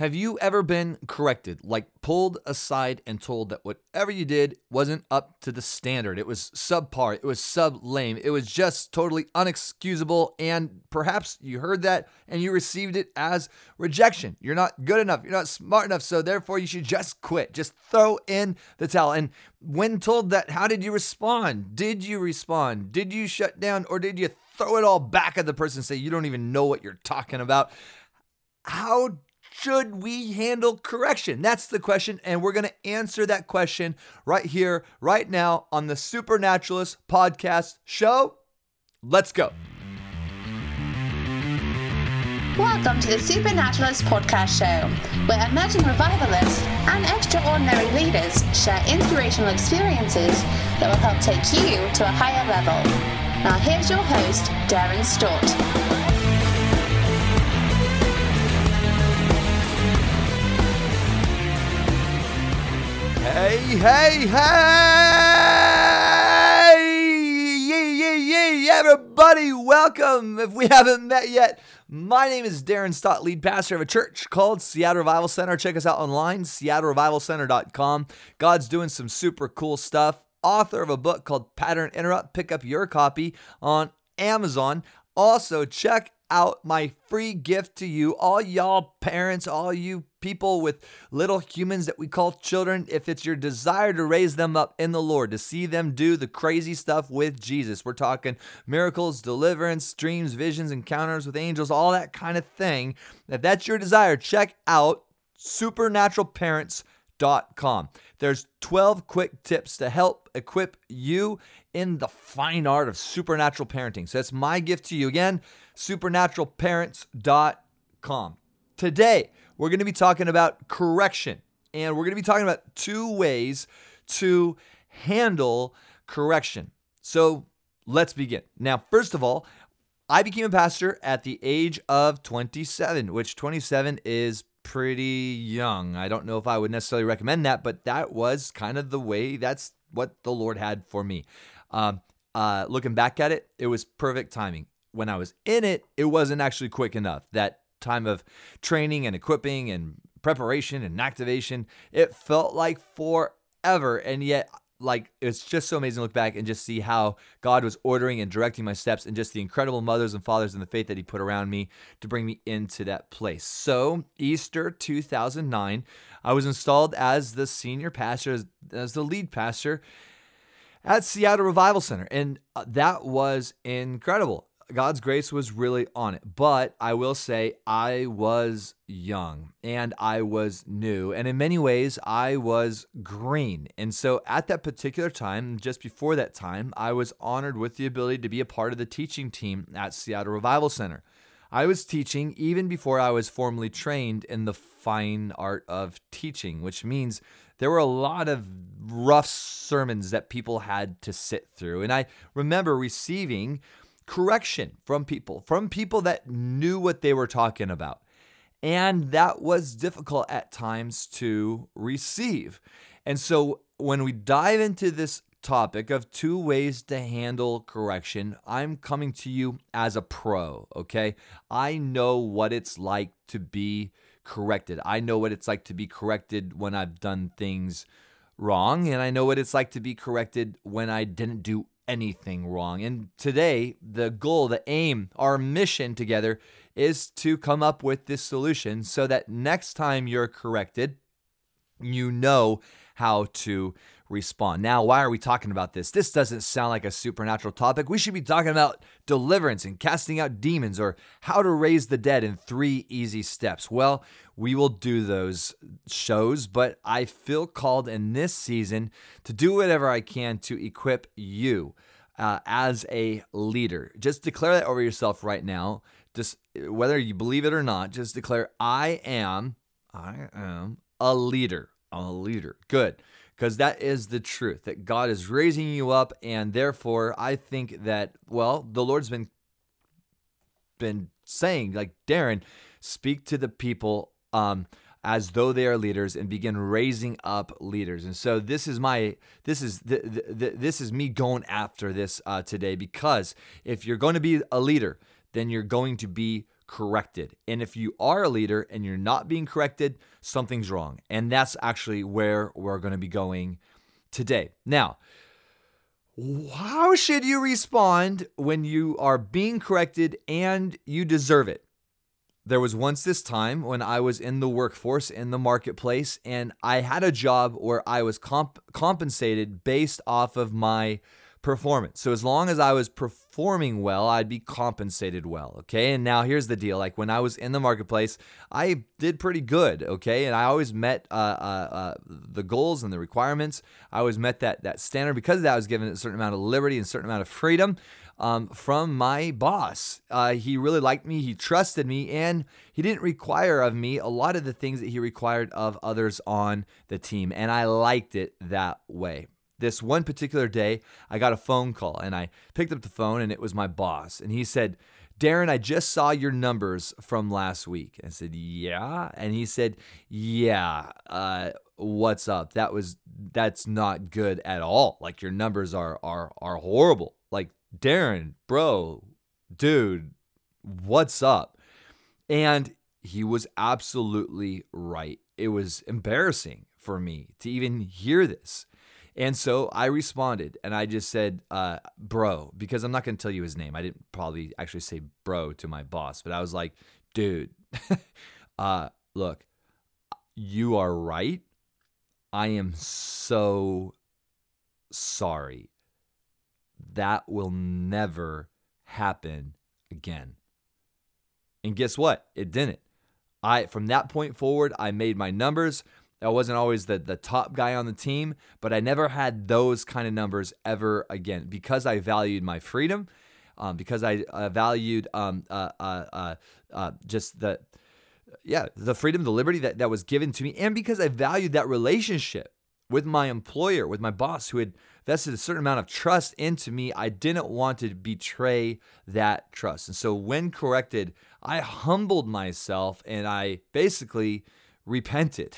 Have you ever been corrected, like pulled aside and told that whatever you did wasn't up to the standard? It was subpar, it was sub-lame, it was just totally unexcusable, and perhaps you heard that and you received it as rejection. You're not good enough, you're not smart enough, so therefore you should just quit, just throw in the towel. And when told that, how did you respond? Did you respond? Did you shut down, or did you throw it all back at the person and say, you don't even know what you're talking about? How should we handle correction? That's the question, and we're going to answer that question right here, right now on the Supernaturalist Podcast Show. Let's go. Welcome to the Supernaturalist Podcast Show, where emerging revivalists and extraordinary leaders share inspirational experiences that will help take you to a higher level. Now here's your host, Darren Stort. Hey, hey, hey, everybody, welcome. If we haven't met yet, my name is Darren Stott, lead pastor of a church called Seattle Revival Center. Check us out online, seattlerevivalcenter.com. God's doing some super cool stuff. Author of a book called Pattern Interrupt. Pick up your copy on Amazon. Also, check out my free gift to you, all y'all parents, all you people with little humans that we call children. If it's your desire to raise them up in the Lord, to see them do the crazy stuff with Jesus, we're talking miracles, deliverance, dreams, visions, encounters with angels, all that kind of thing. If that's your desire, check out supernaturalparents.com. There's 12 quick tips to help equip you in the fine art of supernatural parenting. So that's my gift to you. Again, supernaturalparents.com. Today, we're going to be talking about correction, and we're going to be talking about two ways to handle correction. So let's begin. Now, first of all, I became a pastor at the age of 27, which 27 is pretty young. I don't know if I would necessarily recommend that, but that was kind of the way, that's what the Lord had for me. Looking back at it, it was perfect timing. When I was in it, it wasn't actually quick enough. That time of training and equipping and preparation and activation, it felt like forever. And yet, like, it's just so amazing to look back and just see how God was ordering and directing my steps, and just the incredible mothers and fathers and the faith that he put around me to bring me into that place. So Easter 2009, I was installed as the senior pastor, as the lead pastor at Seattle Revival Center. And that was incredible. God's grace was really on it. But I will say, I was young and I was new, and in many ways I was green. And so at that particular time, just before that time, I was honored with the ability to be a part of the teaching team at Seattle Revival Center. I was teaching even before I was formally trained in the fine art of teaching, which means there were a lot of rough sermons that people had to sit through. And I remember receiving correction from people that knew what they were talking about. And that was difficult at times to receive. And so when we dive into this topic of two ways to handle correction, I'm coming to you as a pro, okay? I know what it's like to be corrected. I know what it's like to be corrected when I've done things wrong, and I know what it's like to be corrected when I didn't do anything wrong. And today, the goal, the aim, our mission together is to come up with this solution so that next time you're corrected, you know how to respond. Now, why are we talking about this? This doesn't sound like a supernatural topic. We should be talking about deliverance and casting out demons, or how to raise the dead in 3 easy steps. Well, we will do those shows, but I feel called in this season to do whatever I can to equip you as a leader. Just declare that over yourself right now. Just whether you believe it or not, just declare, I am a leader. I'm a leader. Good. Because that is the truth, that God is raising you up, and therefore I think that, well, the Lord's been saying, like, Darren, speak to the people as though they are leaders, and begin raising up leaders. And so this is me going after this today, because if you're going to be a leader, then you're going to be corrected. And if you are a leader and you're not being corrected, something's wrong. And that's actually where we're going to be going today. Now, how should you respond when you are being corrected and you deserve it? There was once this time when I was in the workforce, in the marketplace, and I had a job where I was compensated based off of my performance. So as long as I was performing well, I'd be compensated well, okay? And now here's the deal. Like when I was in the marketplace, I did pretty good, okay? And I always met the goals and the requirements. I always met that standard. Because of that, I was given a certain amount of liberty and a certain amount of freedom from my boss. He really liked me. He trusted me. And he didn't require of me a lot of the things that he required of others on the team. And I liked it that way. This one particular day, I got a phone call and I picked up the phone and it was my boss. And he said, "Darren, I just saw your numbers from last week." I said, "Yeah." And he said, "Yeah, what's up? That's not good at all. Like your numbers are horrible. Like Darren, bro, dude, what's up?" And he was absolutely right. It was embarrassing for me to even hear this. And so I responded and I just said, bro, because I'm not going to tell you his name. I didn't probably actually say bro to my boss, but I was like, dude, look, you are right. I am so sorry. That will never happen again. And guess what? It didn't. From that point forward, I made my numbers. I wasn't always the top guy on the team, but I never had those kind of numbers ever again because I valued my freedom, because I valued just the freedom, the liberty that was given to me, and because I valued that relationship with my employer, with my boss who had vested a certain amount of trust into me. I didn't want to betray that trust. And so when corrected, I humbled myself and I basically repented.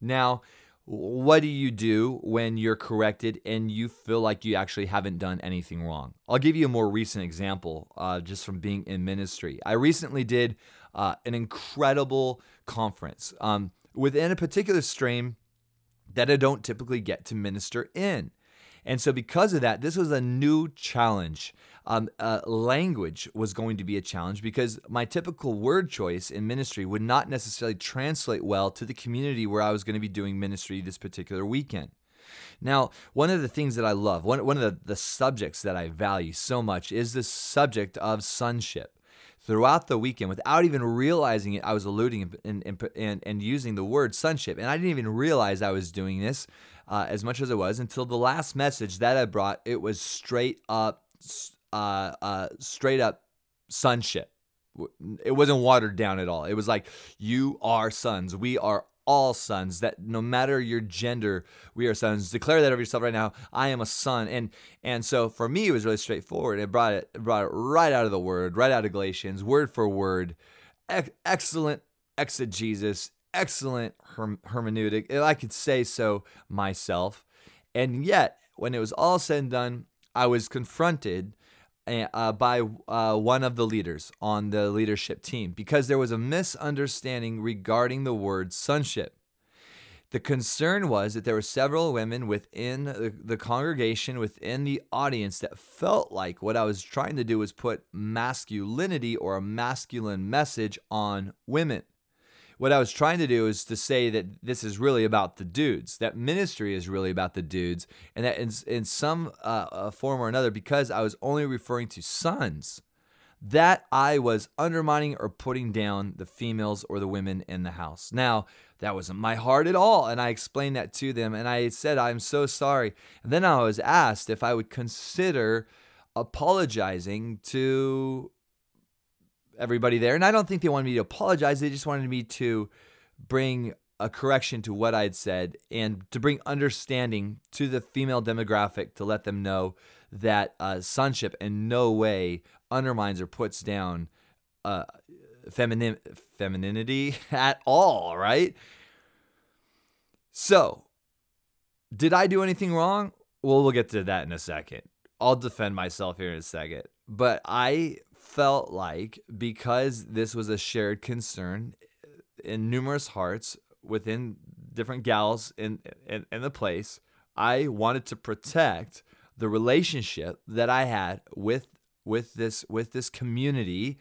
Now, what do you do when you're corrected and you feel like you actually haven't done anything wrong? I'll give you a more recent example just from being in ministry. I recently did an incredible conference within a particular stream that I don't typically get to minister in. And so because of that, this was a new challenge. Language was going to be a challenge because my typical word choice in ministry would not necessarily translate well to the community where I was going to be doing ministry this particular weekend. Now, one of the things that I love, one of the subjects that I value so much is the subject of sonship. Throughout the weekend, without even realizing it, I was alluding and using the word sonship. And I didn't even realize I was doing this as much as I was until the last message that I brought. It was straight up sonship. It wasn't watered down at all. It was like, you are sons. We are all sons, that no matter your gender, we are sons. Declare that of yourself right now. I am a son. And so for me, it was really straightforward. It brought it right out of the word, right out of Galatians, word for word. Excellent exegesis, excellent hermeneutic. If I could say so myself. And yet, when it was all said and done, I was confronted by one of the leaders on the leadership team because there was a misunderstanding regarding the word sonship. The concern was that there were several women within the congregation, within the audience, that felt like what I was trying to do was put masculinity or a masculine message on women. What I was trying to do is to say that this is really about the dudes, that ministry is really about the dudes, and that in some form or another, because I was only referring to sons, that I was undermining or putting down the females or the women in the house. Now, that wasn't my heart at all, and I explained that to them, and I said, "I'm so sorry." And then I was asked if I would consider apologizing to everybody there. And I don't think they wanted me to apologize. They just wanted me to bring a correction to what I had said and to bring understanding to the female demographic, to let them know that sonship in no way undermines or puts down femininity at all, right? So, did I do anything wrong? Well, we'll get to that in a second. I'll defend myself here in a second. But I felt like, because this was a shared concern in numerous hearts within different gals in the place, I wanted to protect the relationship that I had with this community.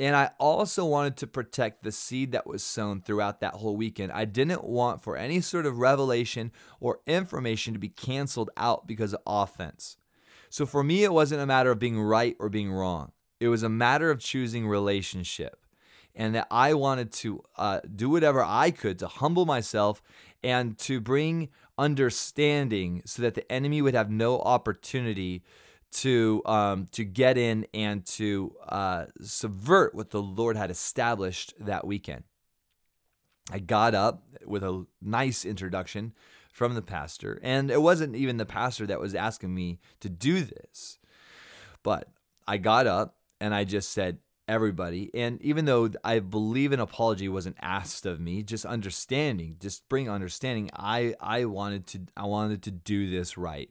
And I also wanted to protect the seed that was sown throughout that whole weekend. I didn't want for any sort of revelation or information to be canceled out because of offense. So for me, it wasn't a matter of being right or being wrong. It was a matter of choosing relationship, and that I wanted to do whatever I could to humble myself and to bring understanding so that the enemy would have no opportunity to get in and to subvert what the Lord had established that weekend. I got up with a nice introduction from the pastor, and it wasn't even the pastor that was asking me to do this, but I got up and I just said, everybody, and even though I believe an apology wasn't asked of me, just understanding, just bring understanding, I wanted to do this right.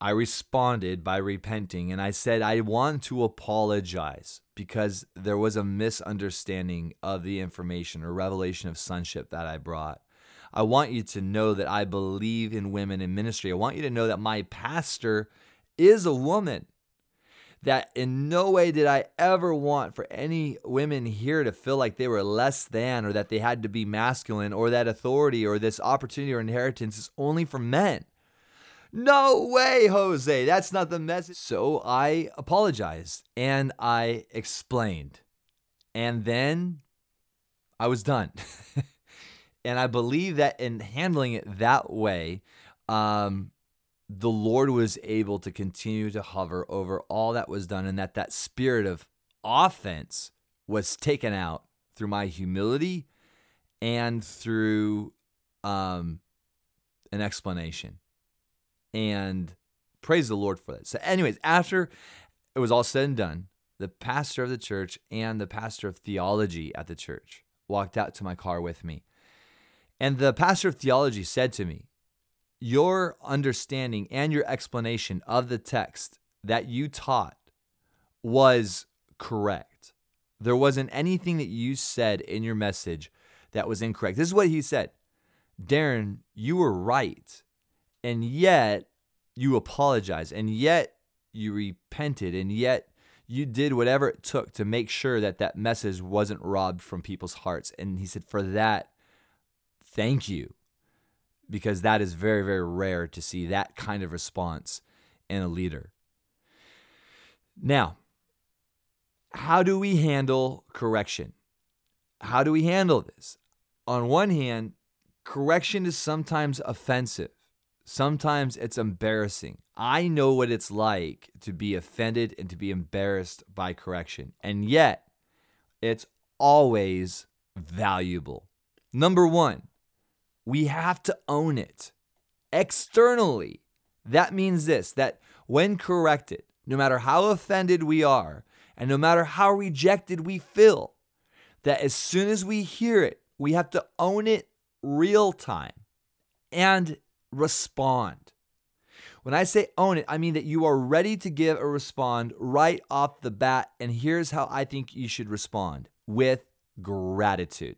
I responded by repenting, and I said, I want to apologize because there was a misunderstanding of the information or revelation of sonship that I brought. I want you to know that I believe in women in ministry. I want you to know that my pastor is a woman, that in no way did I ever want for any women here to feel like they were less than, or that they had to be masculine, or that authority or this opportunity or inheritance is only for men. No way, Jose, that's not the message. So I apologized and I explained, and then I was done. And I believe that in handling it that way, the Lord was able to continue to hover over all that was done, and that spirit of offense was taken out through my humility and through an explanation. And praise the Lord for that. So anyways, after it was all said and done, the pastor of the church and the pastor of theology at the church walked out to my car with me. And the pastor of theology said to me, your understanding and your explanation of the text that you taught was correct. There wasn't anything that you said in your message that was incorrect. This is what he said. Darren, you were right. And yet you apologized, and yet you repented, and yet you did whatever it took to make sure that that message wasn't robbed from people's hearts. And he said, for that, thank you, because that is very, very rare to see that kind of response in a leader. Now, how do we handle correction? How do we handle this? On one hand, correction is sometimes offensive. Sometimes it's embarrassing. I know what it's like to be offended and to be embarrassed by correction. And yet, it's always valuable. Number one, we have to own it externally. That means this, that when corrected, no matter how offended we are, and no matter how rejected we feel, that as soon as we hear it, we have to own it real time and respond. When I say own it, I mean that you are ready to give a respond right off the bat. And here's how I think you should respond: with gratitude.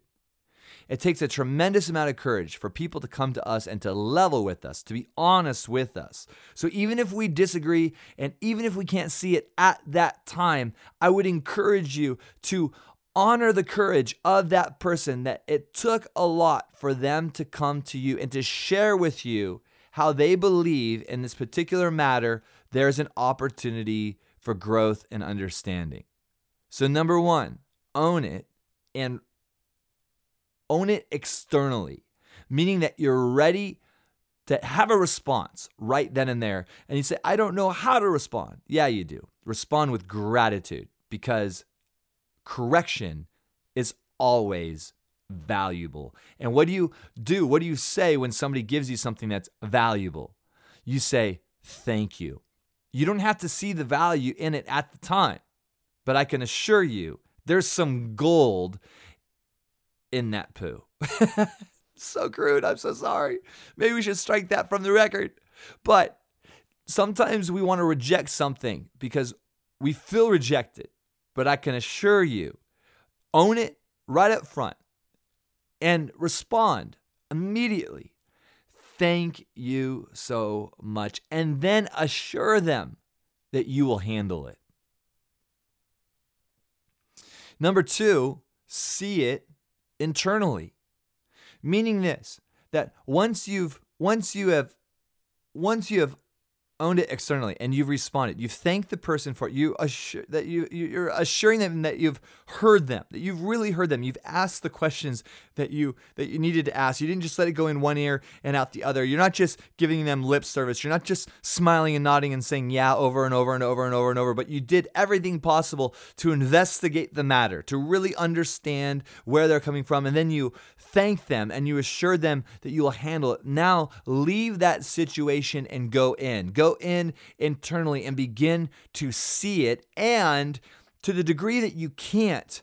It takes a tremendous amount of courage for people to come to us and to level with us, to be honest with us. So even if we disagree, and even if we can't see it at that time, I would encourage you to honor the courage of that person, that it took a lot for them to come to you and to share with you how they believe in this particular matter there's an opportunity for growth and understanding. So number one, own it, and own it externally, meaning that you're ready to have a response right then and there. And you say, I don't know how to respond. Yeah, you do. Respond with gratitude, because correction is always valuable. And what do you do? What do you say when somebody gives you something that's valuable? You say, thank you. You don't have to see the value in it at the time, but I can assure you there's some gold in that poo. So crude. I'm so sorry. Maybe we should strike that from the record. But sometimes we want to reject something because we feel rejected. But I can assure you, own it right up front and respond immediately. Thank you so much. And then assure them that you will handle it. Number two, see it internally. Meaning this, that once you have owned it externally and you've responded, you've thanked the person for it, you're assuring them that you've heard them, that you've really heard them, you've asked the questions that you needed to ask. You didn't just let it go in one ear and out the other. You're not just giving them lip service. You're not just smiling and nodding and saying yeah over and over and over and over and over, but you did everything possible to investigate the matter, to really understand where they're coming from, and then you thank them and you assure them that you will handle it. Now leave that situation and go in internally and begin to see it, and to the degree that you can't,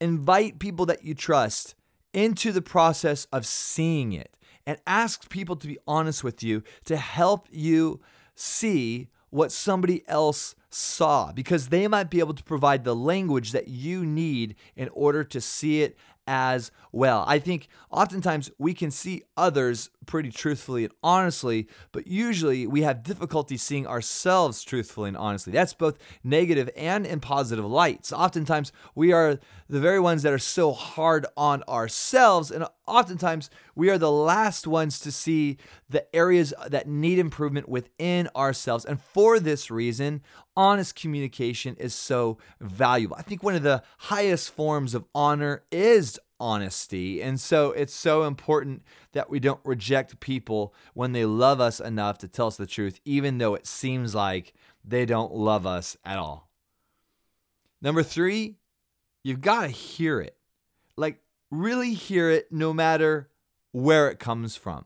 invite people that you trust into the process of seeing it and ask people to be honest with you to help you see what somebody else saw, because they might be able to provide the language that you need in order to see it as well. I think oftentimes we can see others pretty truthfully and honestly, but usually we have difficulty seeing ourselves truthfully and honestly. That's both negative and in positive lights. Oftentimes we are the very ones that are so hard on ourselves, and oftentimes we are the last ones to see the areas that need improvement within ourselves. And for this reason, honest communication is so valuable. I think one of the highest forms of honor is honesty. And so it's so important that we don't reject people when they love us enough to tell us the truth, even though it seems like they don't love us at all. Number three, you've got to hear it. Like, really hear it, no matter where it comes from.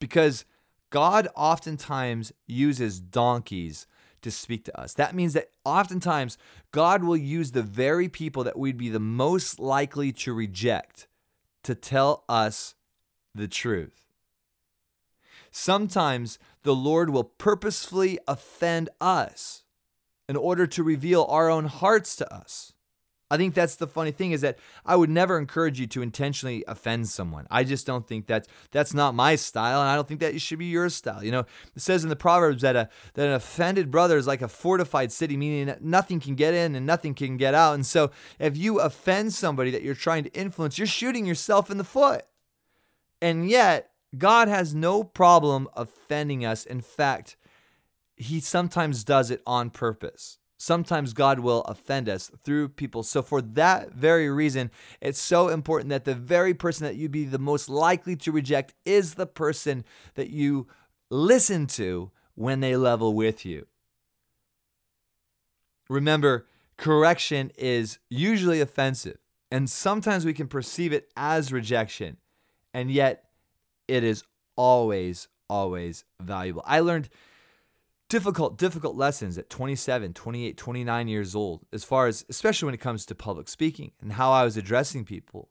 Because God oftentimes uses donkeys to speak to us. That means that oftentimes God will use the very people that we'd be the most likely to reject to tell us the truth. Sometimes the Lord will purposefully offend us in order to reveal our own hearts to us. I think that's the funny thing, is that I would never encourage you to intentionally offend someone. I just don't think that's not my style, and I don't think that it should be your style. You know, it says in the Proverbs that that an offended brother is like a fortified city, meaning that nothing can get in and nothing can get out. And so if you offend somebody that you're trying to influence, you're shooting yourself in the foot. And yet God has no problem offending us. In fact, he sometimes does it on purpose. Sometimes God will offend us through people. So for that very reason, it's so important that the very person that you'd be the most likely to reject is the person that you listen to when they level with you. Remember, correction is usually offensive, and sometimes we can perceive it as rejection, and yet it is always, always valuable. I learned difficult lessons at 27, 28, 29 years old, as far as, especially when it comes to public speaking and how I was addressing people.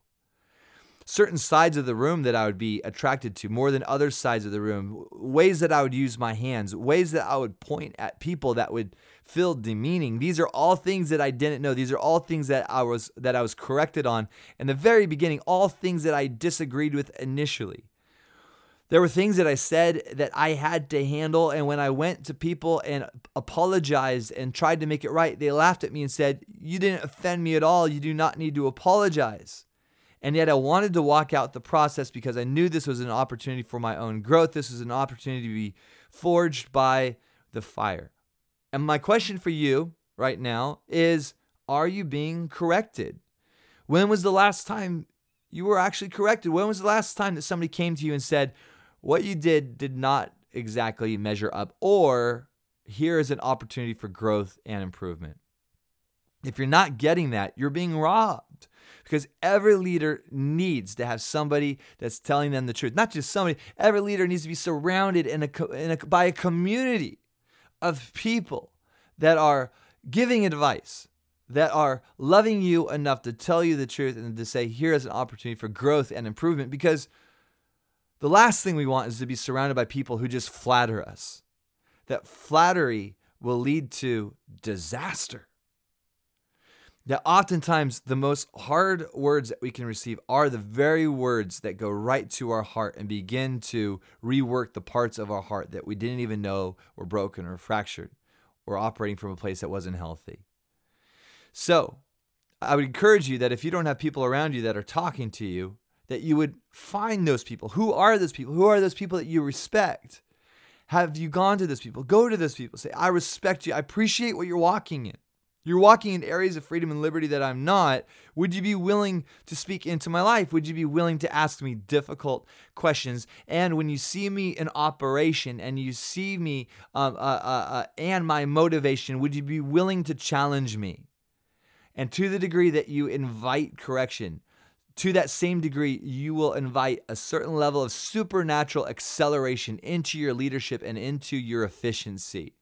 Certain sides of the room that I would be attracted to more than other sides of the room, ways that I would use my hands, ways that I would point at people that would feel demeaning. These are all things that I didn't know. These are all things that I was corrected on in the very beginning, all things that I disagreed with initially. There were things that I said that I had to handle, and when I went to people and apologized and tried to make it right, they laughed at me and said, "You didn't offend me at all. You do not need to apologize." And yet I wanted to walk out the process because I knew this was an opportunity for my own growth. This was an opportunity to be forged by the fire. And my question for you right now is, are you being corrected? When was the last time you were actually corrected? When was the last time that somebody came to you and said, "What you did not exactly measure up," or "Here is an opportunity for growth and improvement"? If you're not getting that, you're being robbed, because every leader needs to have somebody that's telling them the truth. Not just somebody, every leader needs to be surrounded by a community of people that are giving advice, that are loving you enough to tell you the truth and to say, "Here is an opportunity for growth and improvement," because the last thing we want is to be surrounded by people who just flatter us. That flattery will lead to disaster. that oftentimes the most hard words that we can receive are the very words that go right to our heart and begin to rework the parts of our heart that we didn't even know were broken or fractured or operating from a place that wasn't healthy. So I would encourage you that if you don't have people around you that are talking to you, that you would find those people. Who are those people? Who are those people that you respect? Have you gone to those people? Go to those people. Say, I respect you. I appreciate what you're walking in. You're walking in areas of freedom and liberty that I'm not. Would you be willing to speak into my life? Would you be willing to ask me difficult questions? And when you see me in operation and you see me and my motivation, would you be willing to challenge me? And to the degree that you invite correction, to that same degree, you will invite a certain level of supernatural acceleration into your leadership and into your efficiency.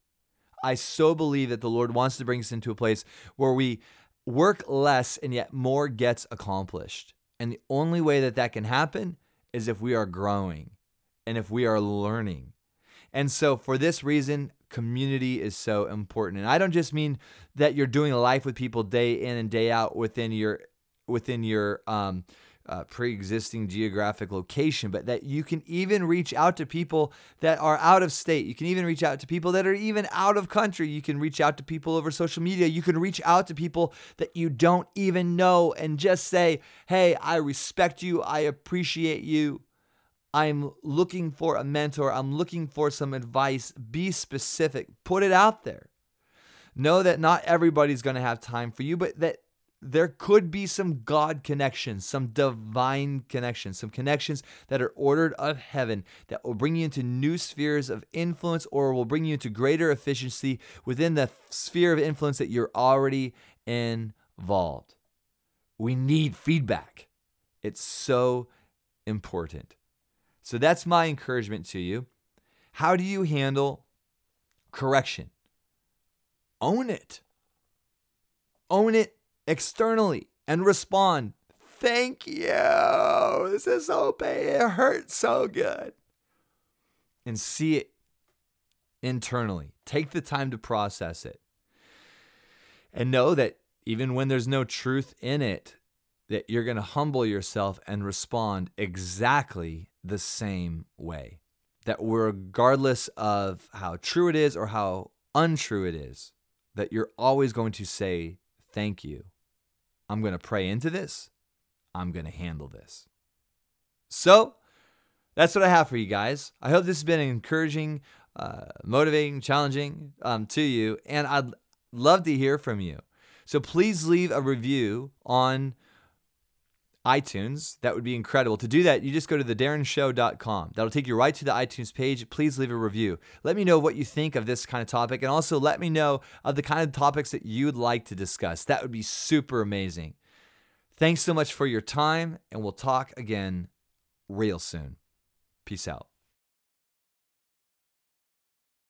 I so believe that the Lord wants to bring us into a place where we work less and yet more gets accomplished. And the only way that that can happen is if we are growing and if we are learning. And so for this reason, community is so important. And I don't just mean that you're doing life with people day in and day out within your pre-existing geographic location, but that you can even reach out to people that are out of state. You can even reach out to people that are even out of country. You can reach out to people over social media. You can reach out to people that you don't even know and just say, hey, I respect you. I appreciate you. I'm looking for a mentor. I'm looking for some advice. Be specific. Put it out there. Know that not everybody's going to have time for you, but that there could be some God connections, some divine connections, some connections that are ordered of heaven that will bring you into new spheres of influence or will bring you into greater efficiency within the sphere of influence that you're already involved. We need feedback. It's so important. So that's my encouragement to you. How do you handle correction? Own it. Own it externally and respond, thank you, this is so bad, it hurts so good. And see it internally. Take the time to process it. And know that even when there's no truth in it, that you're going to humble yourself and respond exactly the same way. That regardless of how true it is or how untrue it is, that you're always going to say thank you. I'm going to pray into this. I'm going to handle this. So that's what I have for you guys. I hope this has been encouraging, motivating, challenging to you. And I'd love to hear from you. So please leave a review on iTunes. That would be incredible. To do that, you just go to thedarrenshow.com. That'll take you right to the iTunes page. Please leave a review. Let me know what you think of this kind of topic, and also let me know of the kind of topics that you'd like to discuss. That would be super amazing. Thanks so much for your time, and we'll talk again real soon. Peace out.